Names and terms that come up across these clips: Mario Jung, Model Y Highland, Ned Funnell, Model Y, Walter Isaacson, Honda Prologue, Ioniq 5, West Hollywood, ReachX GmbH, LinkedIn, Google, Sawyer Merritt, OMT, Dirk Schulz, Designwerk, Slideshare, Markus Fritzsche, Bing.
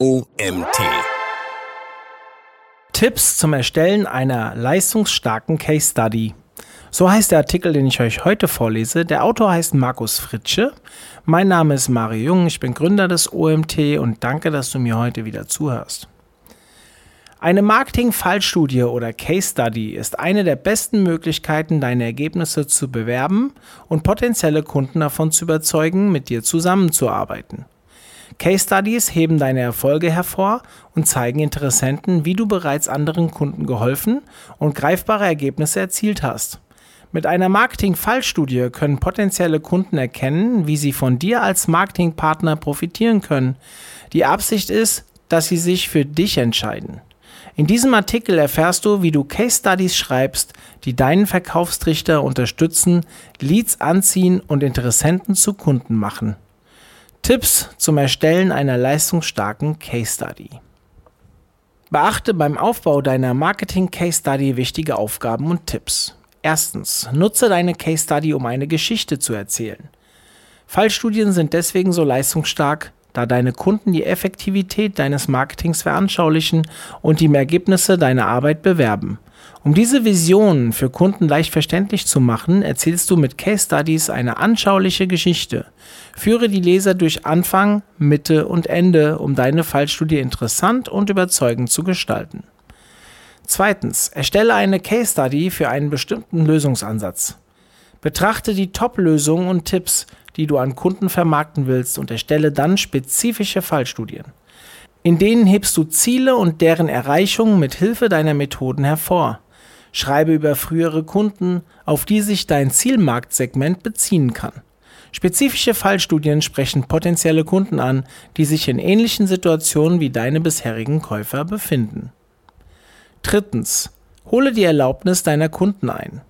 OMT. Tipps zum Erstellen einer leistungsstarken Case Study. So heißt der Artikel, den ich euch heute vorlese. Der Autor heißt Markus Fritzsche. Mein Name ist Mario Jung, ich bin Gründer des OMT und danke, dass du mir heute wieder zuhörst. Eine Marketing-Fallstudie oder Case Study ist eine der besten Möglichkeiten, deine Ergebnisse zu bewerben und potenzielle Kunden davon zu überzeugen, mit dir zusammenzuarbeiten. Case Studies heben deine Erfolge hervor und zeigen Interessenten, wie du bereits anderen Kunden geholfen und greifbare Ergebnisse erzielt hast. Mit einer Marketing-Fallstudie können potenzielle Kunden erkennen, wie sie von dir als Marketingpartner profitieren können. Die Absicht ist, dass sie sich für dich entscheiden. In diesem Artikel erfährst du, wie du Case Studies schreibst, die deinen Verkaufstrichter unterstützen, Leads anziehen und Interessenten zu Kunden machen. Tipps zum Erstellen einer leistungsstarken Case Study. Beachte beim Aufbau deiner Marketing-Case Study wichtige Aufgaben und Tipps. Erstens, nutze deine Case Study, um eine Geschichte zu erzählen. Fallstudien sind deswegen so leistungsstark, da deine Kunden die Effektivität deines Marketings veranschaulichen und die Ergebnisse deiner Arbeit bewerben. Um diese Visionen für Kunden leicht verständlich zu machen, erzählst du mit Case Studies eine anschauliche Geschichte. Führe die Leser durch Anfang, Mitte und Ende, um deine Fallstudie interessant und überzeugend zu gestalten. Zweitens, erstelle eine Case Study für einen bestimmten Lösungsansatz. Betrachte die Top-Lösungen und Tipps, die du an Kunden vermarkten willst, und erstelle dann spezifische Fallstudien. In denen hebst du Ziele und deren Erreichung mit Hilfe deiner Methoden hervor. Schreibe über frühere Kunden, auf die sich dein Zielmarktsegment beziehen kann. Spezifische Fallstudien sprechen potenzielle Kunden an, die sich in ähnlichen Situationen wie deine bisherigen Käufer befinden. Drittens, hole die Erlaubnis deiner Kunden ein.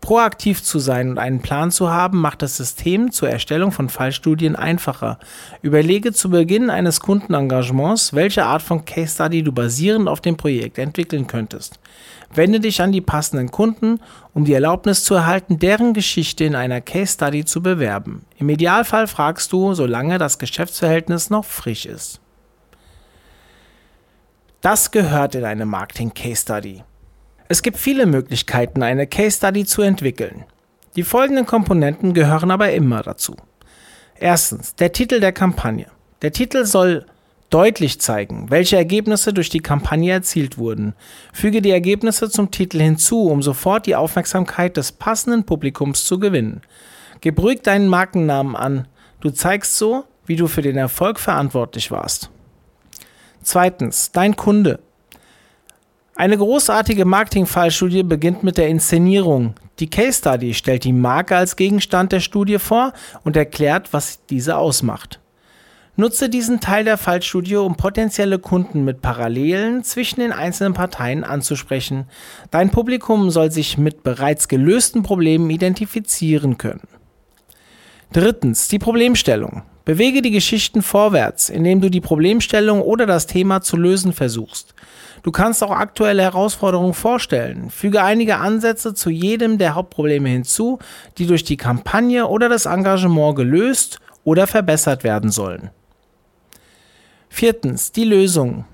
Proaktiv zu sein und einen Plan zu haben, macht das System zur Erstellung von Fallstudien einfacher. Überlege zu Beginn eines Kundenengagements, welche Art von Case Study du basierend auf dem Projekt entwickeln könntest. Wende dich an die passenden Kunden, um die Erlaubnis zu erhalten, deren Geschichte in einer Case Study zu bewerben. Im Idealfall fragst du, solange das Geschäftsverhältnis noch frisch ist. Das gehört in eine Marketing-Case Study. Es gibt viele Möglichkeiten, eine Case Study zu entwickeln. Die folgenden Komponenten gehören aber immer dazu. Erstens, der Titel der Kampagne. Der Titel soll deutlich zeigen, welche Ergebnisse durch die Kampagne erzielt wurden. Füge die Ergebnisse zum Titel hinzu, um sofort die Aufmerksamkeit des passenden Publikums zu gewinnen. Gib ruhig deinen Markennamen an. Du zeigst so, wie du für den Erfolg verantwortlich warst. Zweitens, dein Kunde. Eine großartige Marketing-Fallstudie beginnt mit der Inszenierung. Die Case Study stellt die Marke als Gegenstand der Studie vor und erklärt, was diese ausmacht. Nutze diesen Teil der Fallstudie, um potenzielle Kunden mit Parallelen zwischen den einzelnen Parteien anzusprechen. Dein Publikum soll sich mit bereits gelösten Problemen identifizieren können. Drittens, die Problemstellung. Bewege die Geschichten vorwärts, indem du die Problemstellung oder das Thema zu lösen versuchst. Du kannst auch aktuelle Herausforderungen vorstellen. Füge einige Ansätze zu jedem der Hauptprobleme hinzu, die durch die Kampagne oder das Engagement gelöst oder verbessert werden sollen. Viertens, die Lösung.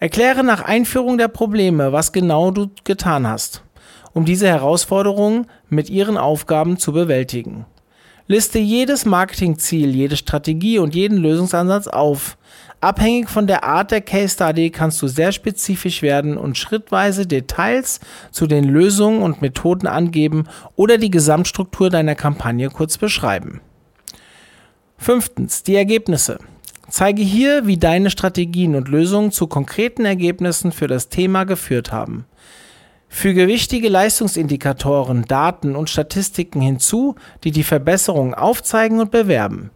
Erkläre nach Einführung der Probleme, was genau du getan hast, um diese Herausforderungen mit ihren Aufgaben zu bewältigen. Liste jedes Marketingziel, jede Strategie und jeden Lösungsansatz auf. Abhängig von der Art der Case Study kannst du sehr spezifisch werden und schrittweise Details zu den Lösungen und Methoden angeben oder die Gesamtstruktur deiner Kampagne kurz beschreiben. Fünftens, die Ergebnisse. Zeige hier, wie deine Strategien und Lösungen zu konkreten Ergebnissen für das Thema geführt haben. Füge wichtige Leistungsindikatoren, Daten und Statistiken hinzu, die die Verbesserungen aufzeigen und bewerben.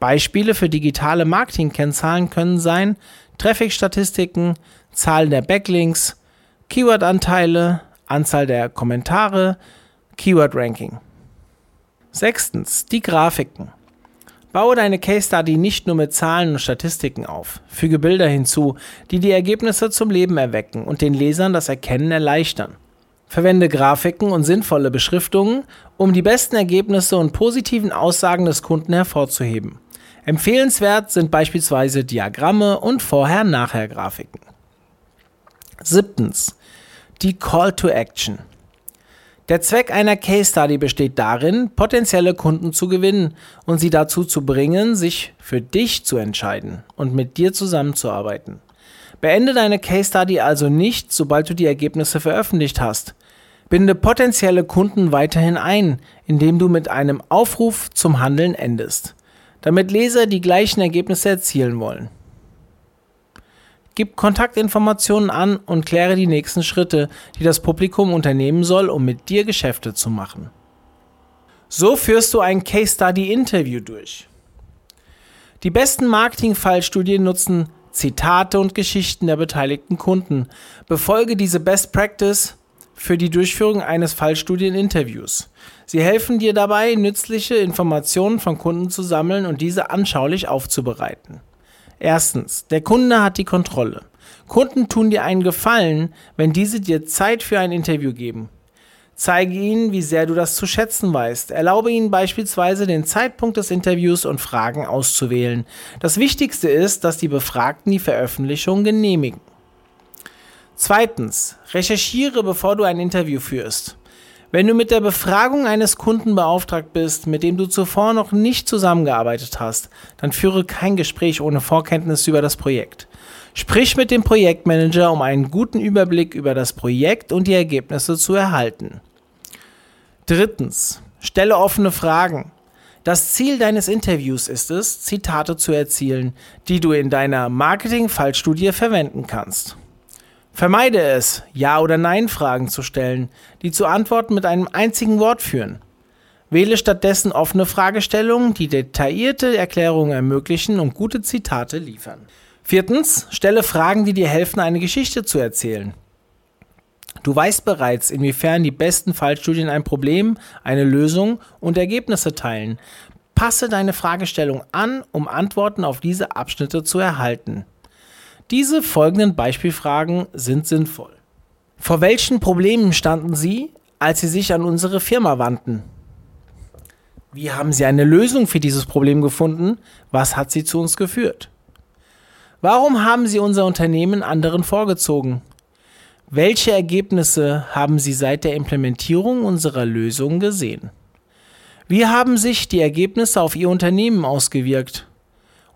Beispiele für digitale Marketing-Kennzahlen können sein Traffic-Statistiken, Zahlen der Backlinks, Keyword-Anteile, Anzahl der Kommentare, Keyword-Ranking. Sechstens, die Grafiken. Baue deine Case Study nicht nur mit Zahlen und Statistiken auf. Füge Bilder hinzu, die die Ergebnisse zum Leben erwecken und den Lesern das Erkennen erleichtern. Verwende Grafiken und sinnvolle Beschriftungen, um die besten Ergebnisse und positiven Aussagen des Kunden hervorzuheben. Empfehlenswert sind beispielsweise Diagramme und Vorher-Nachher-Grafiken. 7. Die Call to Action. Der Zweck einer Case Study besteht darin, potenzielle Kunden zu gewinnen und sie dazu zu bringen, sich für dich zu entscheiden und mit dir zusammenzuarbeiten. Beende deine Case Study also nicht, sobald du die Ergebnisse veröffentlicht hast. Binde potenzielle Kunden weiterhin ein, indem du mit einem Aufruf zum Handeln endest, damit Leser die gleichen Ergebnisse erzielen wollen. Gib Kontaktinformationen an und kläre die nächsten Schritte, die das Publikum unternehmen soll, um mit dir Geschäfte zu machen. So führst du ein Case-Study-Interview durch. Die besten Marketing-Fallstudien nutzen Zitate und Geschichten der beteiligten Kunden. Befolge diese Best Practice für die Durchführung eines Fallstudien-Interviews. Sie helfen dir dabei, nützliche Informationen von Kunden zu sammeln und diese anschaulich aufzubereiten. 1. Der Kunde hat die Kontrolle. Kunden tun dir einen Gefallen, wenn diese dir Zeit für ein Interview geben. Zeige ihnen, wie sehr du das zu schätzen weißt. Erlaube ihnen beispielsweise den Zeitpunkt des Interviews und Fragen auszuwählen. Das Wichtigste ist, dass die Befragten die Veröffentlichung genehmigen. 2. Recherchiere, bevor du ein Interview führst. Wenn du mit der Befragung eines Kunden beauftragt bist, mit dem du zuvor noch nicht zusammengearbeitet hast, dann führe kein Gespräch ohne Vorkenntnis über das Projekt. Sprich mit dem Projektmanager, um einen guten Überblick über das Projekt und die Ergebnisse zu erhalten. 3. Stelle offene Fragen. Das Ziel deines Interviews ist es, Zitate zu erzielen, die du in deiner Marketing-Fallstudie verwenden kannst. Vermeide es, Ja- oder Nein-Fragen zu stellen, die zu Antworten mit einem einzigen Wort führen. Wähle stattdessen offene Fragestellungen, die detaillierte Erklärungen ermöglichen und gute Zitate liefern. 4. Stelle Fragen, die dir helfen, eine Geschichte zu erzählen. Du weißt bereits, inwiefern die besten Fallstudien ein Problem, eine Lösung und Ergebnisse teilen. Passe deine Fragestellung an, um Antworten auf diese Abschnitte zu erhalten. Diese folgenden Beispielfragen sind sinnvoll. Vor welchen Problemen standen Sie, als Sie sich an unsere Firma wandten? Wie haben Sie eine Lösung für dieses Problem gefunden? Was hat Sie zu uns geführt? Warum haben Sie unser Unternehmen anderen vorgezogen? Welche Ergebnisse haben Sie seit der Implementierung unserer Lösung gesehen? Wie haben sich die Ergebnisse auf Ihr Unternehmen ausgewirkt?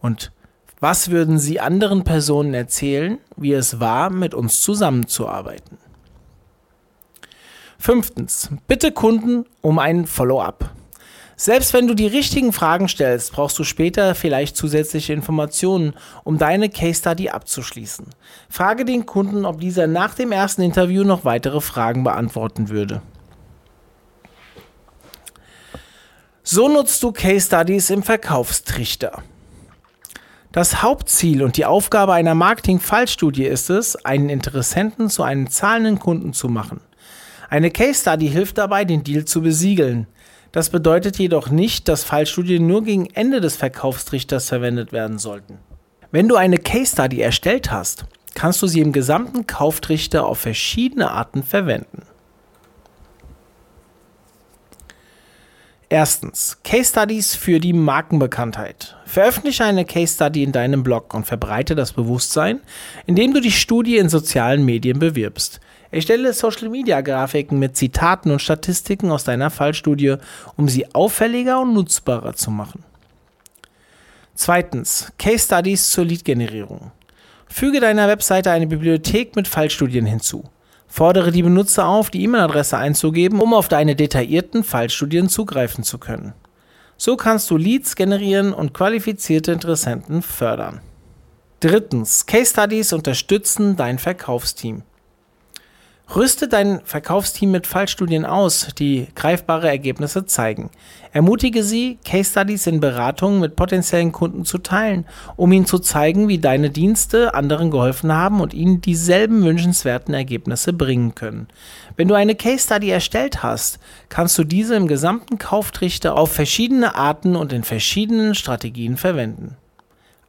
Und was würden Sie anderen Personen erzählen, wie es war, mit uns zusammenzuarbeiten? 5. Bitte Kunden um ein Follow-up. Selbst wenn du die richtigen Fragen stellst, brauchst du später vielleicht zusätzliche Informationen, um deine Case Study abzuschließen. Frage den Kunden, ob dieser nach dem ersten Interview noch weitere Fragen beantworten würde. So nutzt du Case Studies im Verkaufstrichter. Das Hauptziel und die Aufgabe einer Marketing-Fallstudie ist es, einen Interessenten zu einem zahlenden Kunden zu machen. Eine Case Study hilft dabei, den Deal zu besiegeln. Das bedeutet jedoch nicht, dass Fallstudien nur gegen Ende des Verkaufstrichters verwendet werden sollten. Wenn du eine Case Study erstellt hast, kannst du sie im gesamten Kauftrichter auf verschiedene Arten verwenden. 1. Case Studies für die Markenbekanntheit. Veröffentliche eine Case Study in deinem Blog und verbreite das Bewusstsein, indem du die Studie in sozialen Medien bewirbst. Erstelle Social-Media-Grafiken mit Zitaten und Statistiken aus deiner Fallstudie, um sie auffälliger und nutzbarer zu machen. 2. Case Studies zur Lead-Generierung. Füge deiner Webseite eine Bibliothek mit Fallstudien hinzu. Fordere die Benutzer auf, die E-Mail-Adresse einzugeben, um auf deine detaillierten Fallstudien zugreifen zu können. So kannst du Leads generieren und qualifizierte Interessenten fördern. 3. Case Studies unterstützen dein Verkaufsteam. Rüste dein Verkaufsteam mit Fallstudien aus, die greifbare Ergebnisse zeigen. Ermutige sie, Case Studies in Beratungen mit potenziellen Kunden zu teilen, um ihnen zu zeigen, wie deine Dienste anderen geholfen haben und ihnen dieselben wünschenswerten Ergebnisse bringen können. Wenn du eine Case Study erstellt hast, kannst du diese im gesamten Kauftrichter auf verschiedene Arten und in verschiedenen Strategien verwenden.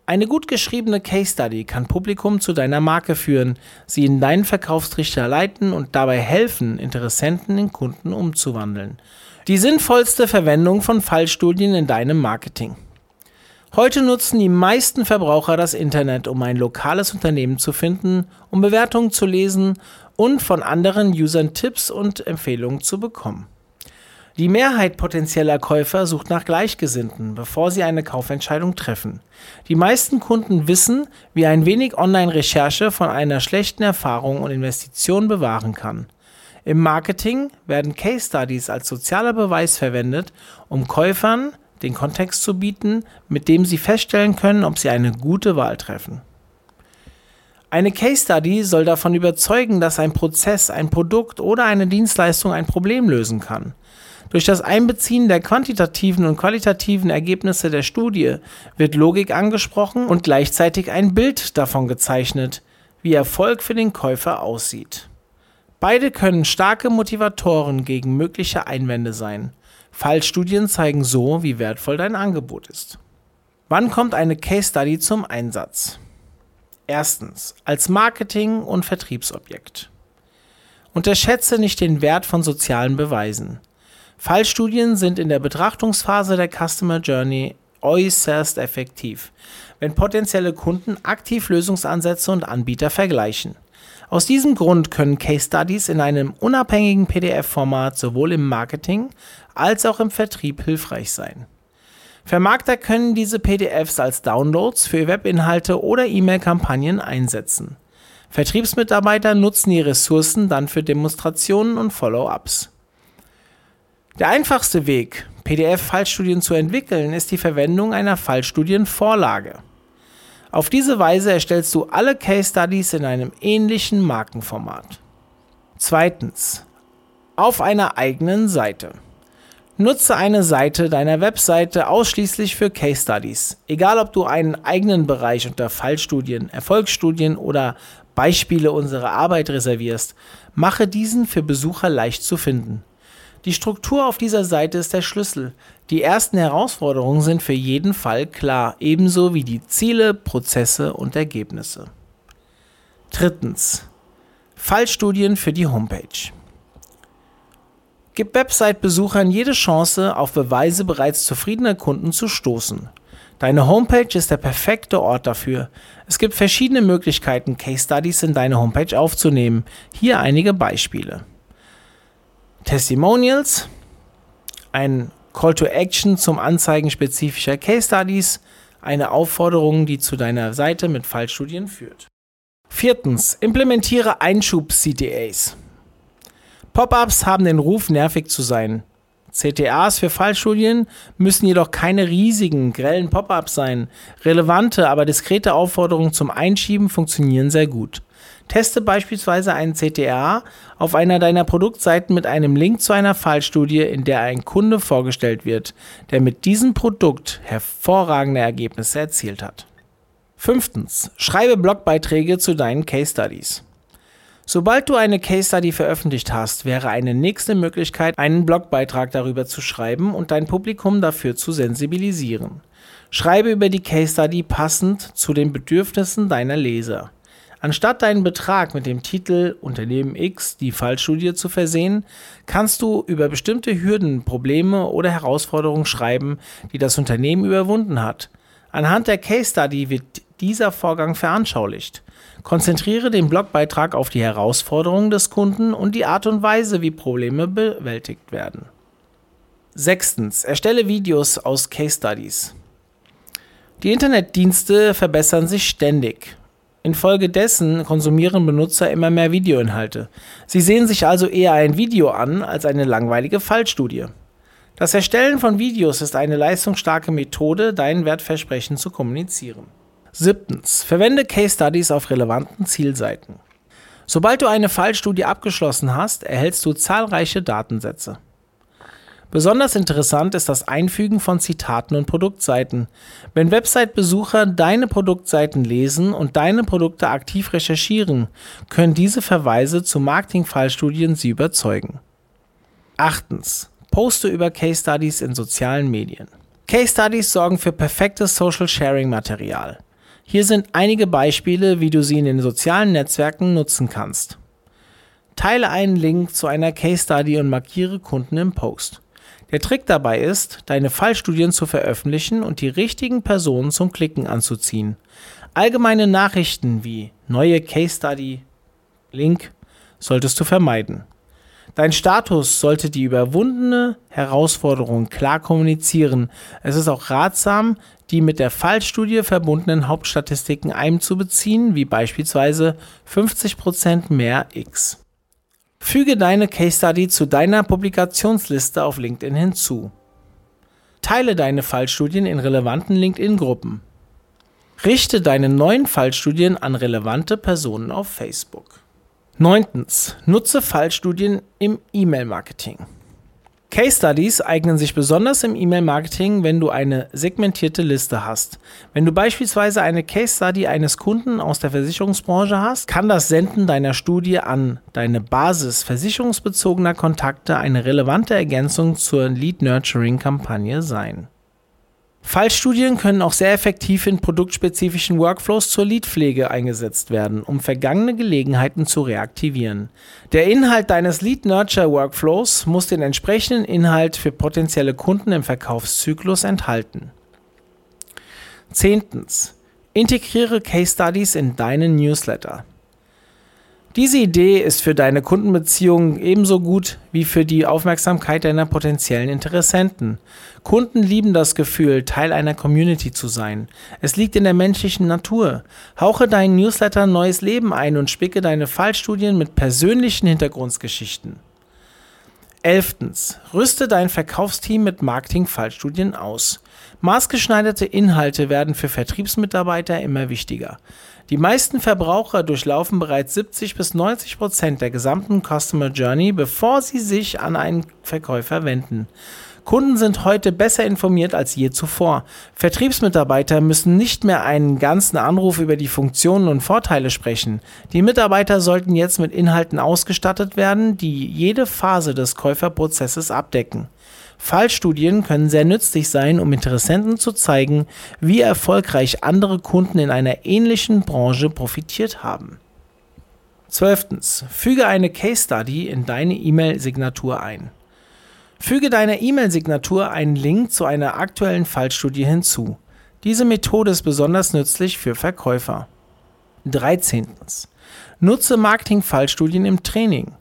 Eine gut geschriebene Case Study kann Publikum zu deiner Marke führen, sie in deinen Verkaufstrichter leiten und dabei helfen, Interessenten in Kunden umzuwandeln. Die sinnvollste Verwendung von Fallstudien in deinem Marketing. Heute nutzen die meisten Verbraucher das Internet, um ein lokales Unternehmen zu finden, um Bewertungen zu lesen und von anderen Usern Tipps und Empfehlungen zu bekommen. Die Mehrheit potenzieller Käufer sucht nach Gleichgesinnten, bevor sie eine Kaufentscheidung treffen. Die meisten Kunden wissen, wie ein wenig Online-Recherche von einer schlechten Erfahrung und Investition bewahren kann. Im Marketing werden Case-Studies als sozialer Beweis verwendet, um Käufern den Kontext zu bieten, mit dem sie feststellen können, ob sie eine gute Wahl treffen. Eine Case-Study soll davon überzeugen, dass ein Prozess, ein Produkt oder eine Dienstleistung ein Problem lösen kann. Durch das Einbeziehen der quantitativen und qualitativen Ergebnisse der Studie wird Logik angesprochen und gleichzeitig ein Bild davon gezeichnet, wie Erfolg für den Käufer aussieht. Beide können starke Motivatoren gegen mögliche Einwände sein. Fallstudien zeigen so, wie wertvoll dein Angebot ist. Wann kommt eine Case Study zum Einsatz? Erstens, als Marketing- und Vertriebsobjekt. Unterschätze nicht den Wert von sozialen Beweisen. Fallstudien sind in der Betrachtungsphase der Customer Journey äußerst effektiv, wenn potenzielle Kunden aktiv Lösungsansätze und Anbieter vergleichen. Aus diesem Grund können Case Studies in einem unabhängigen PDF-Format sowohl im Marketing als auch im Vertrieb hilfreich sein. Vermarkter können diese PDFs als Downloads für Webinhalte oder E-Mail-Kampagnen einsetzen. Vertriebsmitarbeiter nutzen die Ressourcen dann für Demonstrationen und Follow-ups. Der einfachste Weg, PDF-Fallstudien zu entwickeln, ist die Verwendung einer Fallstudienvorlage. Auf diese Weise erstellst du alle Case Studies in einem ähnlichen Markenformat. Zweitens, auf einer eigenen Seite. Nutze eine Seite deiner Webseite ausschließlich für Case Studies. Egal, ob du einen eigenen Bereich unter Fallstudien, Erfolgsstudien oder Beispiele unserer Arbeit reservierst, mache diesen für Besucher leicht zu finden. Die Struktur auf dieser Seite ist der Schlüssel. Die ersten Herausforderungen sind für jeden Fall klar, ebenso wie die Ziele, Prozesse und Ergebnisse. Drittens, Fallstudien für die Homepage. Gib Website-Besuchern jede Chance, auf Beweise bereits zufriedener Kunden zu stoßen. Deine Homepage ist der perfekte Ort dafür. Es gibt verschiedene Möglichkeiten, Case Studies in deine Homepage aufzunehmen. Hier einige Beispiele. Testimonials, ein Call to Action zum Anzeigen spezifischer Case Studies, eine Aufforderung, die zu deiner Seite mit Fallstudien führt. Viertens, implementiere Einschub-CTAs. Pop-ups haben den Ruf, nervig zu sein. CTAs für Fallstudien müssen jedoch keine riesigen, grellen Pop-ups sein. Relevante, aber diskrete Aufforderungen zum Einschieben funktionieren sehr gut. Teste beispielsweise einen CTA auf einer deiner Produktseiten mit einem Link zu einer Fallstudie, in der ein Kunde vorgestellt wird, der mit diesem Produkt hervorragende Ergebnisse erzielt hat. Fünftens, schreibe Blogbeiträge zu deinen Case Studies. Sobald du eine Case Study veröffentlicht hast, wäre eine nächste Möglichkeit, einen Blogbeitrag darüber zu schreiben und dein Publikum dafür zu sensibilisieren. Schreibe über die Case Study passend zu den Bedürfnissen deiner Leser. Anstatt deinen Betrag mit dem Titel Unternehmen X, die Fallstudie zu versehen, kannst du über bestimmte Hürden, Probleme oder Herausforderungen schreiben, die das Unternehmen überwunden hat. Anhand der Case Study wird dieser Vorgang veranschaulicht. Konzentriere den Blogbeitrag auf die Herausforderungen des Kunden und die Art und Weise, wie Probleme bewältigt werden. Sechstens, erstelle Videos aus Case Studies. Die Internetdienste verbessern sich ständig. Infolgedessen konsumieren Benutzer immer mehr Videoinhalte. Sie sehen sich also eher ein Video an als eine langweilige Fallstudie. Das Erstellen von Videos ist eine leistungsstarke Methode, dein Wertversprechen zu kommunizieren. Siebtens, verwende Case Studies auf relevanten Zielseiten. Sobald du eine Fallstudie abgeschlossen hast, erhältst du zahlreiche Datensätze. Besonders interessant ist das Einfügen von Zitaten und Produktseiten. Wenn Website-Besucher deine Produktseiten lesen und deine Produkte aktiv recherchieren, können diese Verweise zu Marketing-Fallstudien sie überzeugen. Achtens, poste über Case Studies in sozialen Medien. Case Studies sorgen für perfektes Social-Sharing-Material. Hier sind einige Beispiele, wie du sie in den sozialen Netzwerken nutzen kannst. Teile einen Link zu einer Case Study und markiere Kunden im Post. Der Trick dabei ist, deine Fallstudien zu veröffentlichen und die richtigen Personen zum Klicken anzuziehen. Allgemeine Nachrichten wie neue Case Study, Link, solltest du vermeiden. Dein Status sollte die überwundene Herausforderung klar kommunizieren. Es ist auch ratsam, die mit der Fallstudie verbundenen Hauptstatistiken einzubeziehen, wie beispielsweise 50% mehr X. Füge deine Case Study zu deiner Publikationsliste auf LinkedIn hinzu. Teile deine Fallstudien in relevanten LinkedIn-Gruppen. Richte deine neuen Fallstudien an relevante Personen auf Facebook. 9. Nutze Fallstudien im E-Mail-Marketing. Case Studies eignen sich besonders im E-Mail-Marketing, wenn du eine segmentierte Liste hast. Wenn du beispielsweise eine Case Study eines Kunden aus der Versicherungsbranche hast, kann das Senden deiner Studie an deine Basis versicherungsbezogener Kontakte eine relevante Ergänzung zur Lead-Nurturing-Kampagne sein. Fallstudien können auch sehr effektiv in produktspezifischen Workflows zur Leadpflege eingesetzt werden, um vergangene Gelegenheiten zu reaktivieren. Der Inhalt deines Lead-Nurture-Workflows muss den entsprechenden Inhalt für potenzielle Kunden im Verkaufszyklus enthalten. 10. Integriere Case Studies in deinen Newsletter. Diese Idee ist für deine Kundenbeziehungen ebenso gut wie für die Aufmerksamkeit deiner potenziellen Interessenten. Kunden lieben das Gefühl, Teil einer Community zu sein. Es liegt in der menschlichen Natur. Hauche deinen Newsletter neues Leben ein und spicke deine Fallstudien mit persönlichen Hintergrundgeschichten. 11. Rüste dein Verkaufsteam mit Marketing-Fallstudien aus. Maßgeschneiderte Inhalte werden für Vertriebsmitarbeiter immer wichtiger. Die meisten Verbraucher durchlaufen bereits 70-90% der gesamten Customer Journey, bevor sie sich an einen Verkäufer wenden. Kunden sind heute besser informiert als je zuvor. Vertriebsmitarbeiter müssen nicht mehr einen ganzen Anruf über die Funktionen und Vorteile sprechen. Die Mitarbeiter sollten jetzt mit Inhalten ausgestattet werden, die jede Phase des Käuferprozesses abdecken. Fallstudien können sehr nützlich sein, um Interessenten zu zeigen, wie erfolgreich andere Kunden in einer ähnlichen Branche profitiert haben. 12. Füge eine Case Study in deine E-Mail-Signatur ein. Füge deiner E-Mail-Signatur einen Link zu einer aktuellen Fallstudie hinzu. Diese Methode ist besonders nützlich für Verkäufer. 13. Nutze Marketing-Fallstudien im Training.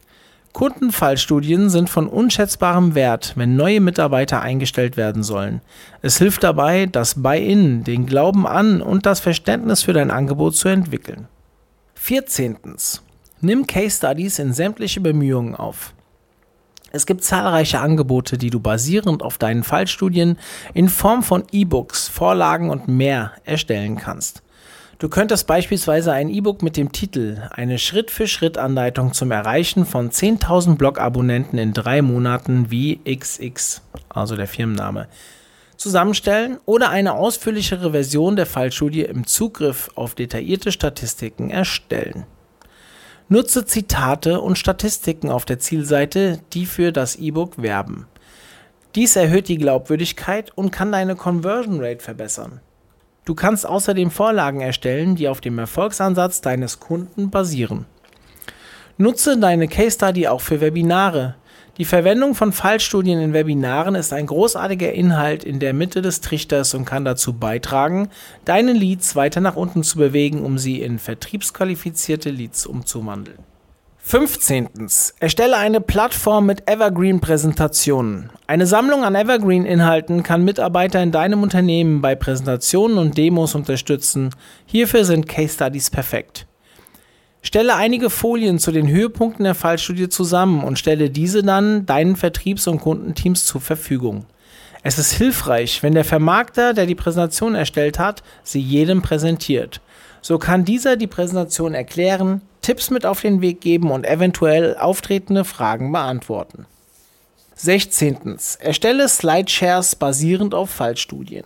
Kundenfallstudien sind von unschätzbarem Wert, wenn neue Mitarbeiter eingestellt werden sollen. Es hilft dabei, das Buy-in, den Glauben an und das Verständnis für dein Angebot zu entwickeln. 14. Nimm Case Studies in sämtliche Bemühungen auf. Es gibt zahlreiche Angebote, die du basierend auf deinen Fallstudien in Form von E-Books, Vorlagen und mehr erstellen kannst. Du könntest beispielsweise ein E-Book mit dem Titel "Eine Schritt-für-Schritt-Anleitung zum Erreichen von 10.000 Blog-Abonnenten in 3 Monaten wie XX", also der Firmenname, zusammenstellen oder eine ausführlichere Version der Fallstudie im Zugriff auf detaillierte Statistiken erstellen. Nutze Zitate und Statistiken auf der Zielseite, die für das E-Book werben. Dies erhöht die Glaubwürdigkeit und kann deine Conversion Rate verbessern. Du kannst außerdem Vorlagen erstellen, die auf dem Erfolgsansatz deines Kunden basieren. Nutze deine Case Study auch für Webinare. Die Verwendung von Fallstudien in Webinaren ist ein großartiger Inhalt in der Mitte des Trichters und kann dazu beitragen, deine Leads weiter nach unten zu bewegen, um sie in vertriebsqualifizierte Leads umzuwandeln. 15. Erstelle eine Plattform mit Evergreen-Präsentationen. Eine Sammlung an Evergreen-Inhalten kann Mitarbeiter in deinem Unternehmen bei Präsentationen und Demos unterstützen. Hierfür sind Case Studies perfekt. Stelle einige Folien zu den Höhepunkten der Fallstudie zusammen und stelle diese dann deinen Vertriebs- und Kundenteams zur Verfügung. Es ist hilfreich, wenn der Vermarkter, der die Präsentation erstellt hat, sie jedem präsentiert. So kann dieser die Präsentation erklären, Tipps mit auf den Weg geben und eventuell auftretende Fragen beantworten. 16. Erstelle Slideshares basierend auf Fallstudien.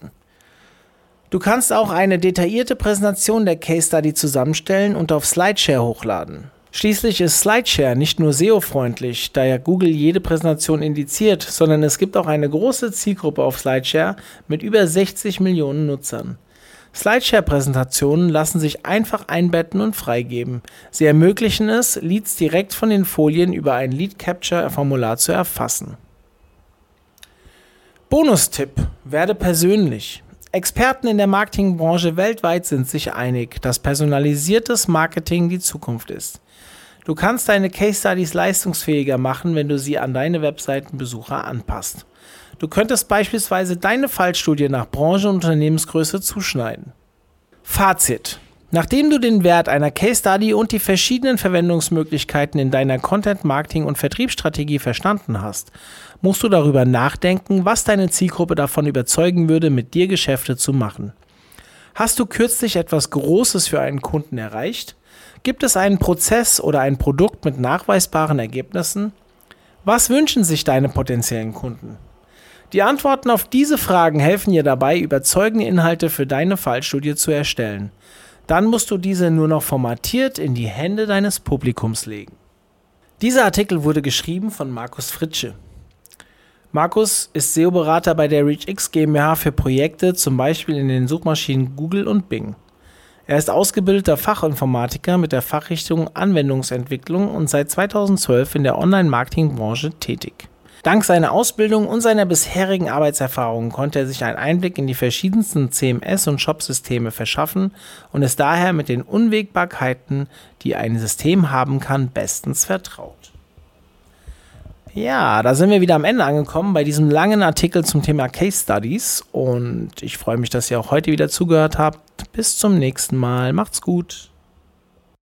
Du kannst auch eine detaillierte Präsentation der Case Study zusammenstellen und auf Slideshare hochladen. Schließlich ist Slideshare nicht nur SEO-freundlich, da ja Google jede Präsentation indiziert, sondern es gibt auch eine große Zielgruppe auf Slideshare mit über 60 Millionen Nutzern. Slideshare-Präsentationen lassen sich einfach einbetten und freigeben. Sie ermöglichen es, Leads direkt von den Folien über ein Lead-Capture-Formular zu erfassen. Bonustipp, werde persönlich. Experten in der Marketingbranche weltweit sind sich einig, dass personalisiertes Marketing die Zukunft ist. Du kannst deine Case Studies leistungsfähiger machen, wenn du sie an deine Webseitenbesucher anpasst. Du könntest beispielsweise deine Fallstudie nach Branche und Unternehmensgröße zuschneiden. Fazit. Nachdem du den Wert einer Case Study und die verschiedenen Verwendungsmöglichkeiten in deiner Content-Marketing- und Vertriebsstrategie verstanden hast, musst du darüber nachdenken, was deine Zielgruppe davon überzeugen würde, mit dir Geschäfte zu machen. Hast du kürzlich etwas Großes für einen Kunden erreicht? Gibt es einen Prozess oder ein Produkt mit nachweisbaren Ergebnissen? Was wünschen sich deine potenziellen Kunden? Die Antworten auf diese Fragen helfen dir dabei, überzeugende Inhalte für deine Fallstudie zu erstellen. Dann musst du diese nur noch formatiert in die Hände deines Publikums legen. Dieser Artikel wurde geschrieben von Markus Fritzsche. Markus ist SEO-Berater bei der ReachX GmbH für Projekte, zum Beispiel in den Suchmaschinen Google und Bing. Er ist ausgebildeter Fachinformatiker mit der Fachrichtung Anwendungsentwicklung und seit 2012 in der Online-Marketing-Branche tätig. Dank seiner Ausbildung und seiner bisherigen Arbeitserfahrung konnte er sich einen Einblick in die verschiedensten CMS- und Shop-Systeme verschaffen und ist daher mit den Unwägbarkeiten, die ein System haben kann, bestens vertraut. Ja, da sind wir wieder am Ende angekommen bei diesem langen Artikel zum Thema Case Studies und ich freue mich, dass ihr auch heute wieder zugehört habt. Bis zum nächsten Mal. Macht's gut.